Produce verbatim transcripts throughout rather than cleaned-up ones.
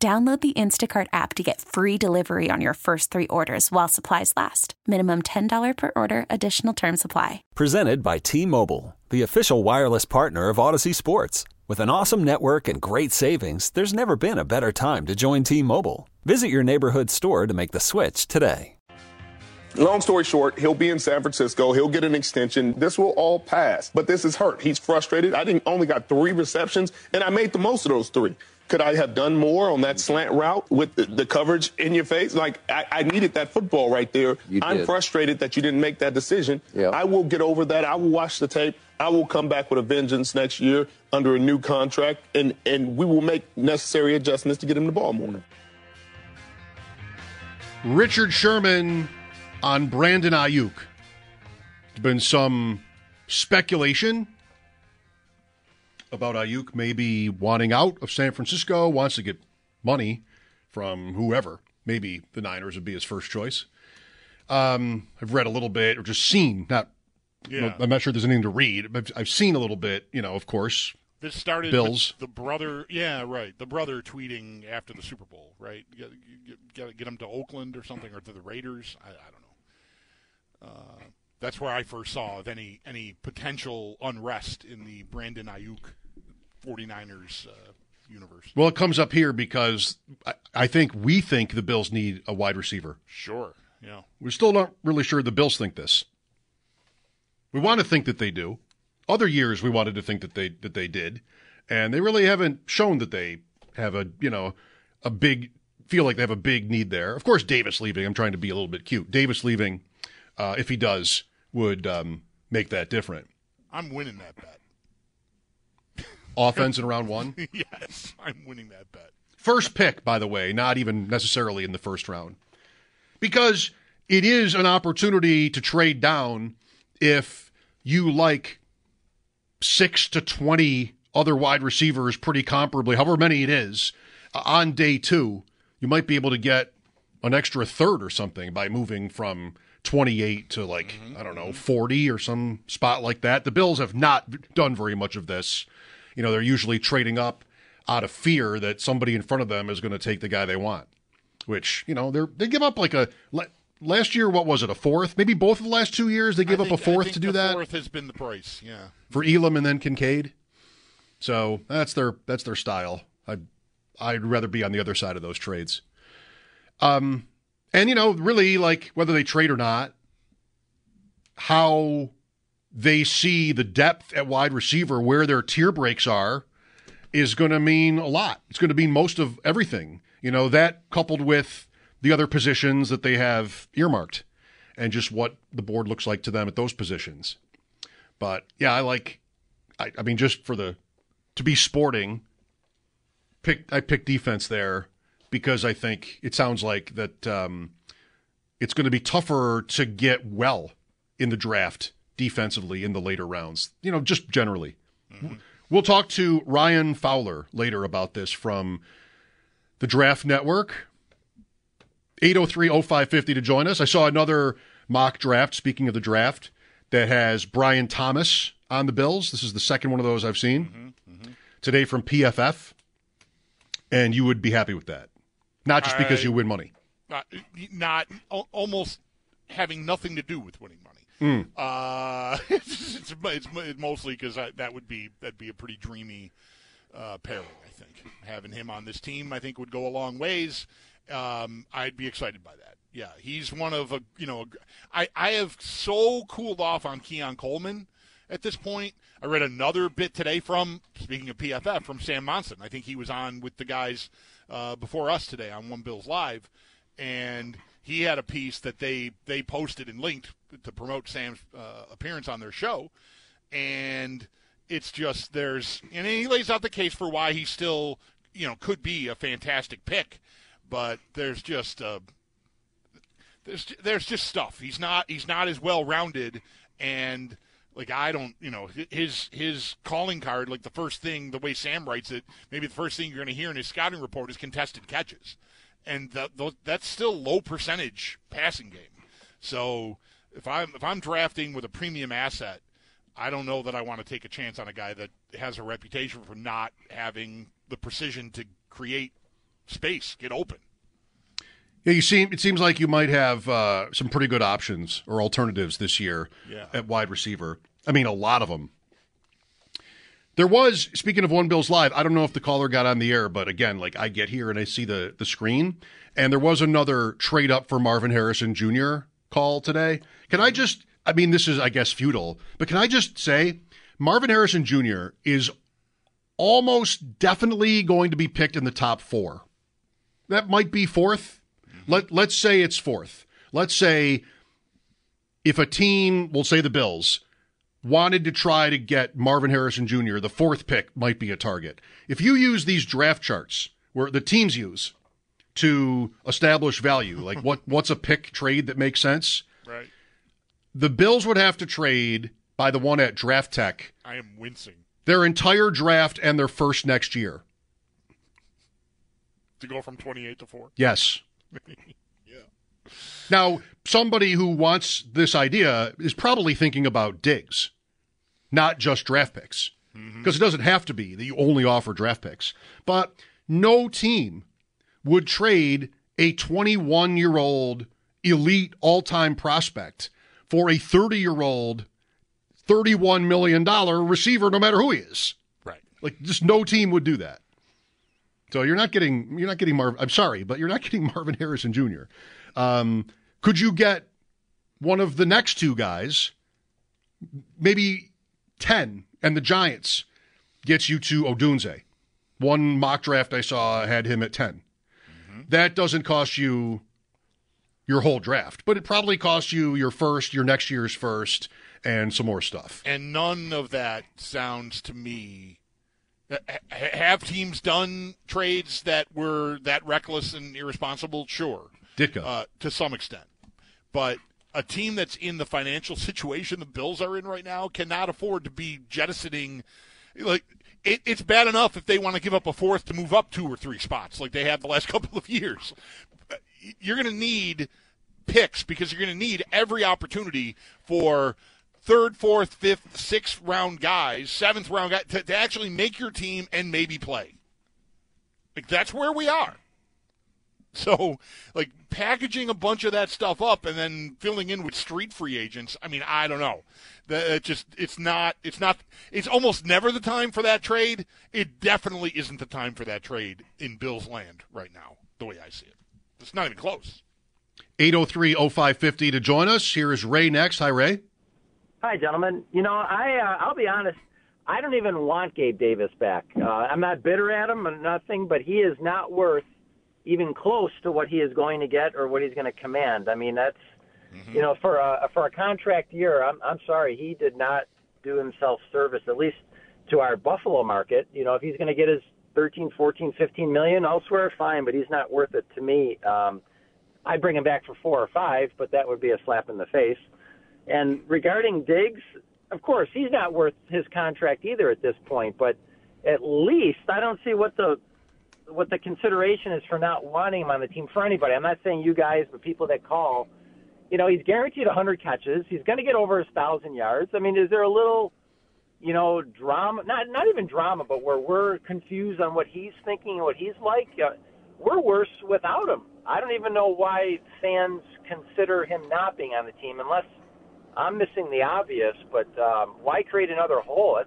Download the Instacart app to get free delivery on your first three orders while supplies last. Minimum ten dollars per order. Additional terms apply. Presented by T-Mobile, the official wireless partner of Audacy Sports. With an awesome network and great savings, there's never been a better time to join T-Mobile. Visit your neighborhood store to make the switch today. Long story short, he'll be in San Francisco. He'll get an extension. This will all pass. But this is hurt. He's frustrated. I didn't only got three receptions, and I made the most of those three. Could I have done more on that slant route with the, the coverage in your face? Like, I, I needed that football right there. You I'm did. frustrated that you didn't make that decision. Yep. I will get over that. I will watch the tape. I will come back with a vengeance next year under a new contract, and, and we will make necessary adjustments to get him the ball more. Richard Sherman on Brandon Ayuk. There's been some speculation about Ayuk maybe wanting out of San Francisco, wants to get money from whoever. Maybe the Niners would be his first choice. Um, I've read a little bit, or just seen. Not, yeah. I'm not sure there's anything to read. But I've seen a little bit, you know, of course. This started Bills. The brother, yeah, right. The brother tweeting after the Super Bowl, right? You gotta get him to Oakland or something, or to the Raiders. I, I don't know. Uh, that's where I first saw of any, any potential unrest in the Brandon Ayuk forty-niners uh, universe. Well, it comes up here because I, I think we think the Bills need a wide receiver. Sure, yeah. We're still not really sure the Bills think this. We want to think that they do. Other years we wanted to think that they that they did, and they really haven't shown that they have a, you know, a big, feel like they have a big need there. Of course, Davis leaving, I'm trying to be a little bit cute. Davis leaving, uh, if he does, would um, make that different. I'm winning that bet. Offense in round one? Yes, I'm winning that bet. First pick, by the way, not even necessarily in the first round. Because it is an opportunity to trade down if you like six to twenty other wide receivers pretty comparably, however many it is, uh, on day two. You might be able to get an extra third or something by moving from twenty-eight to, like, mm-hmm. I don't know, forty or some spot like that. The Bills have not done very much of this. You know, they're usually trading up out of fear that somebody in front of them is going to take the guy they want, which, you know, they they give up like a – last year, what was it, a fourth? Maybe both of the last two years they gave think, up a fourth to do that? I think the fourth has been the price, yeah. For Elam and then Kincaid. So that's their that's their style. I'd, I'd rather be on the other side of those trades. Um, and, you know, really, like, whether they trade or not, how – they see the depth at wide receiver, where their tier breaks are, is going to mean a lot. It's going to mean most of everything. You know, that coupled with the other positions that they have earmarked and just what the board looks like to them at those positions. But, yeah, I like I, – I mean, just for the – to be sporting, pick, I pick defense there because I think it sounds like that um, it's going to be tougher to get well in the draft defensively in the later rounds, you know, just generally. Mm-hmm. We'll talk to Ryan Fowler later about this from the Draft Network. eight oh three oh five fifty to join us. I saw another mock draft, speaking of the draft, that has Brian Thomas on the Bills. This is the second one of those I've seen mm-hmm. Mm-hmm. today from P F F. And you would be happy with that. Not just I, because you win money. Not, not almost having nothing to do with winning money. Mm. Uh, it's, it's, it's mostly because that would be that'd be a pretty dreamy uh, pairing. I think having him on this team, I think, would go a long ways. Um, I'd be excited by that. Yeah, he's one of a you know. A, I I have so cooled off on Keon Coleman at this point. I read another bit today from, speaking of P F F, from Sam Monson. I think he was on with the guys uh, before us today on One Bills Live, and he had a piece that they, they posted and linked to promote Sam's uh, appearance on their show. And it's just there's – and he lays out the case for why he still, you know, could be a fantastic pick. but there's just uh, there's there's just stuff. He's not he's not as well rounded, and like I don't you know his his calling card. Like the first thing, the way Sam writes it, maybe the first thing you're going to hear in his scouting report is contested catches, and the, the, that's still low percentage passing game. So if I'm if I'm drafting with a premium asset, I don't know that I want to take a chance on a guy that has a reputation for not having the precision to create space, get open. Yeah, you seem it seems like you might have uh, some pretty good options or alternatives this year yeah. at wide receiver. I mean, a lot of them. There was, speaking of One Bills Live, I don't know if the caller got on the air, but again, like I get here and I see the, the screen, and there was another trade up for Marvin Harrison Junior call today. Can I just... I mean, this is, I guess, futile, but can I just say Marvin Harrison Junior is almost definitely going to be picked in the top four. That might be fourth. Let, let's say it's fourth. Let's say if a team, we'll say the Bills, wanted to try to get Marvin Harrison Junior, the fourth pick might be a target. If you use these draft charts where the teams use to establish value, like what what's a pick trade that makes sense? Right. The Bills would have to trade, by the one at Draft Tech, I am wincing, their entire draft and their first next year. To go from twenty-eight to four? Yes. Yeah. Now, somebody who wants this idea is probably thinking about Diggs, not just draft picks. Mm-hmm. Because it doesn't have to be that you only offer draft picks. But no team would trade a twenty-one-year-old elite all-time prospect for a thirty-year-old, thirty-one million dollars receiver, no matter who he is. Right. Like, just no team would do that. So you're not getting, you're not getting Marvin, I'm sorry, but you're not getting Marvin Harrison Junior Um, could you get one of the next two guys, maybe ten, and the Giants gets you to Odunze? One mock draft I saw had him at ten. Mm-hmm. That doesn't cost you your whole draft, but it probably costs you your first, your next year's first, and some more stuff. And none of that sounds to me. Have teams done trades that were that reckless and irresponsible? Sure. Ditka. Uh, to some extent. But a team that's in the financial situation the Bills are in right now cannot afford to be jettisoning. Like, it, it's bad enough if they want to give up a fourth to move up two or three spots like they have the last couple of years. You're going to need picks because you're going to need every opportunity for third, fourth, fifth, sixth round guys, seventh round guys to, to actually make your team and maybe play. Like, that's where we are. So, like, packaging a bunch of that stuff up and then filling in with street free agents, I mean, I don't know. That just it's not it's not it's almost never the time for that trade. It definitely isn't the time for that trade in Bills land right now, the way I see it. It's not even close. eight oh three oh five five oh to join us. Here is Ray next. Hi, Ray. Hi, gentlemen. You know, I, uh, I'll be honest. I don't even want Gabe Davis back. Uh, I'm not bitter at him or nothing, but he is not worth even close to what he is going to get or what he's going to command. I mean, that's, mm-hmm. you know, for a, for a contract year, I'm, I'm sorry, he did not do himself service, at least to our Buffalo market. You know, if he's going to get his thirteen, fourteen, fifteen million elsewhere, fine, but he's not worth it to me. Um, I'd bring him back for four or five, but that would be a slap in the face. And regarding Diggs, of course, he's not worth his contract either at this point, but at least I don't see what the what the consideration is for not wanting him on the team for anybody. I'm not saying you guys, but people that call. You know, he's guaranteed one hundred catches. He's going to get over one thousand yards. I mean, is there a little... you know, drama, not not even drama, but where we're confused on what he's thinking and what he's like, uh, we're worse without him. I don't even know why fans consider him not being on the team, unless I'm missing the obvious, but um, why create another hole?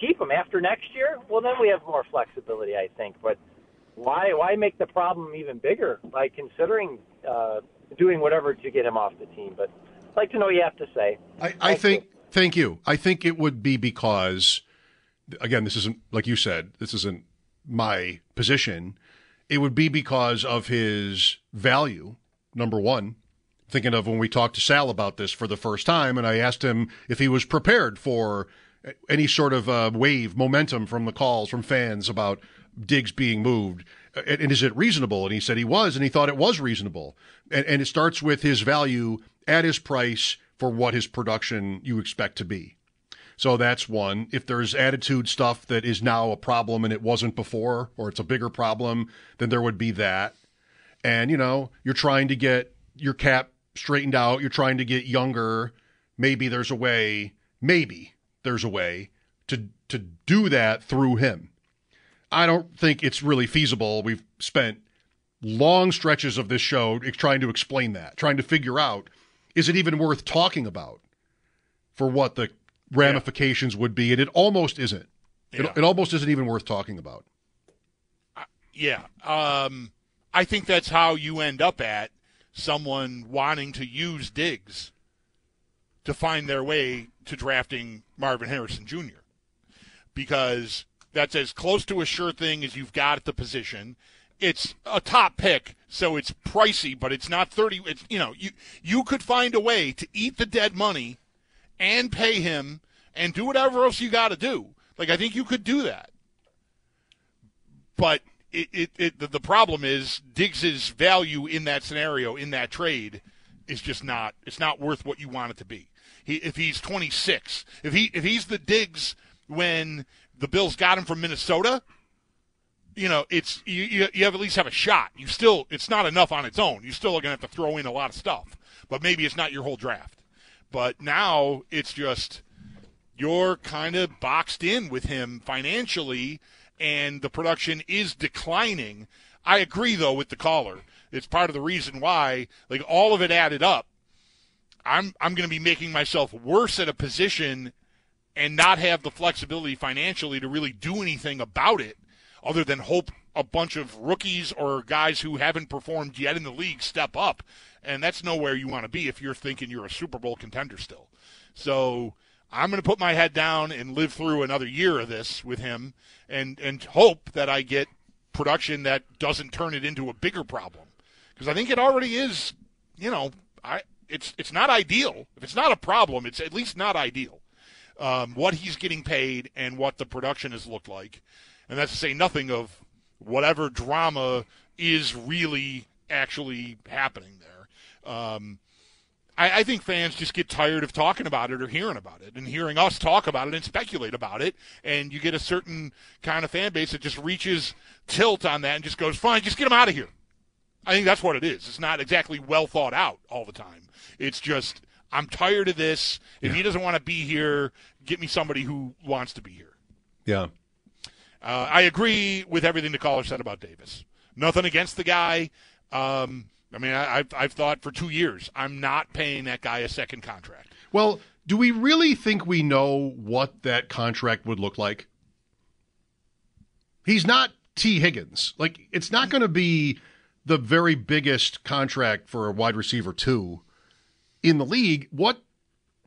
Keep him after next year? Well, then we have more flexibility, I think, but why why make the problem even bigger by considering uh, doing whatever to get him off the team? But I'd like to know what you have to say. I, I think... Thank you. I think it would be because, again, this isn't, like you said, this isn't my position. It would be because of his value, number one. Thinking of when we talked to Sal about this for the first time, and I asked him if he was prepared for any sort of uh, wave, momentum from the calls from fans about Diggs being moved. and is it reasonable? And he said he was, and he thought it was reasonable. And, and it starts with his value at his price for what his production you expect to be. So that's one. If there's attitude stuff that is now a problem and it wasn't before, or it's a bigger problem, then there would be that. And, you know, you're trying to get your cap straightened out. You're trying to get younger. Maybe there's a way, maybe there's a way to to do that through him. I don't think it's really feasible. We've spent long stretches of this show trying to explain that, trying to figure out, is it even worth talking about for what the ramifications yeah. would be? And it almost isn't. Yeah. It, it almost isn't even worth talking about. Uh, yeah. Um, I think that's how you end up at someone wanting to use Diggs to find their way to drafting Marvin Harrison Junior Because that's as close to a sure thing as you've got at the position. It's a top pick, so it's pricey, but it's not thirty. It's, you know, you you could find a way to eat the dead money and pay him and do whatever else you got to do. Like, I think you could do that. But it, it, it the, the problem is Diggs' value in that scenario, in that trade, is just not it's not worth what you want it to be. He, if he's twenty-six, if he if he's the Diggs when the Bills got him from Minnesota, you know, it's you, you, you have at least have a shot. You still, it's not enough on its own. You still are going to have to throw in a lot of stuff, but maybe it's not your whole draft. But now it's just you're kind of boxed in with him financially, and the production is declining. I agree, though, with the caller. It's part of the reason why, like, all of it added up. I'm I'm going to be making myself worse at a position and not have the flexibility financially to really do anything about it other than hope a bunch of rookies or guys who haven't performed yet in the league step up. And that's nowhere you want to be if you're thinking you're a Super Bowl contender still. So I'm going to put my head down and live through another year of this with him and, and hope that I get production that doesn't turn it into a bigger problem. Because I think it already is, you know, I it's it's not ideal. If it's not a problem, it's at least not ideal. Um, what he's getting paid and what the production has looked like. And that's to say nothing of whatever drama is really actually happening there. Um, I, I think fans just get tired of talking about it or hearing about it and hearing us talk about it and speculate about it. And you get a certain kind of fan base that just reaches tilt on that and just goes, fine, just get him out of here. I think that's what it is. It's not exactly well thought out all the time. It's just, I'm tired of this. If yeah. he doesn't want to be here, get me somebody who wants to be here. Yeah. Uh, I agree with everything the caller said about Davis. Nothing against the guy. Um, I mean, I, I've, I've thought for two years, I'm not paying that guy a second contract. Well, do we really think we know what that contract would look like? He's not T. Higgins. Like, it's not going to be the very biggest contract for a wide receiver, too. In the league, what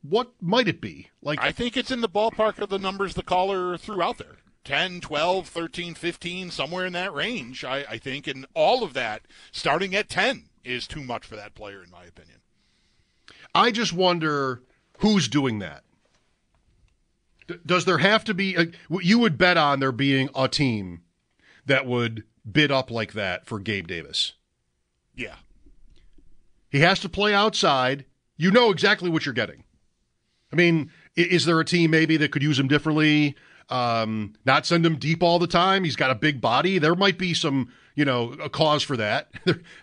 what might it be? Like, I think it's in the ballpark of the numbers the caller threw out there. ten, twelve, thirteen, fifteen, somewhere in that range, I, I think. And all of that, starting at ten, is too much for that player, in my opinion. I just wonder who's doing that. D- does there have to be a, you would bet on there being a team that would bid up like that for Gabe Davis. Yeah. He has to play outside. You know exactly what you're getting. I mean, is there a team maybe that could use him differently? Um, not send him deep all the time. He's got a big body. There might be some, you know, a cause for that.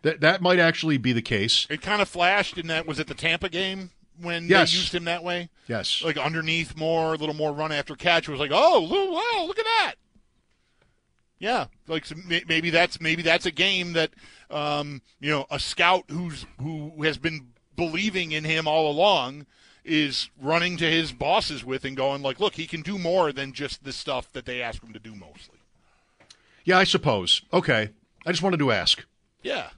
that that might actually be the case. It kind of flashed in that, was it the Tampa game when yes. they used him that way? Yes. Like underneath more, a little more run after catch. It was like, oh, wow, look at that. Yeah, like maybe that's maybe that's a game that um, you know, a scout who's who has been believing in him all along is running to his bosses with and going like, look, he can do more than just the stuff that they ask him to do mostly. Yeah, I suppose. Okay, I just wanted to ask. Yeah,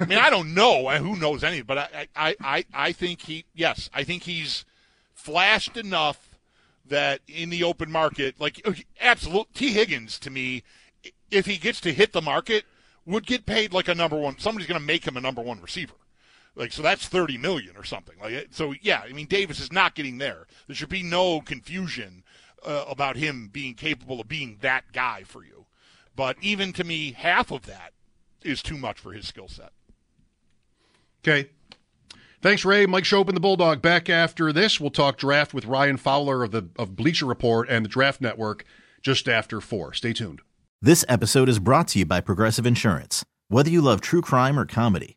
I mean, I don't know who knows anything, but I I, I I think he yes, I think he's flashed enough that in the open market, like absolute T. Higgins to me. If he gets to hit the market, would get paid like a number one. Somebody's going to make him a number one receiver, like so. That's thirty million or something. Like so, yeah. I mean, Davis is not getting there. There should be no confusion uh, about him being capable of being that guy for you. But even to me, half of that is too much for his skill set. Okay. Thanks, Ray. Mike Schopen, the Bulldog. Back after this, we'll talk draft with Ryan Fowler of the of Bleacher Report and the Draft Network just after four. Stay tuned. This episode is brought to you by Progressive Insurance. Whether you love true crime or comedy,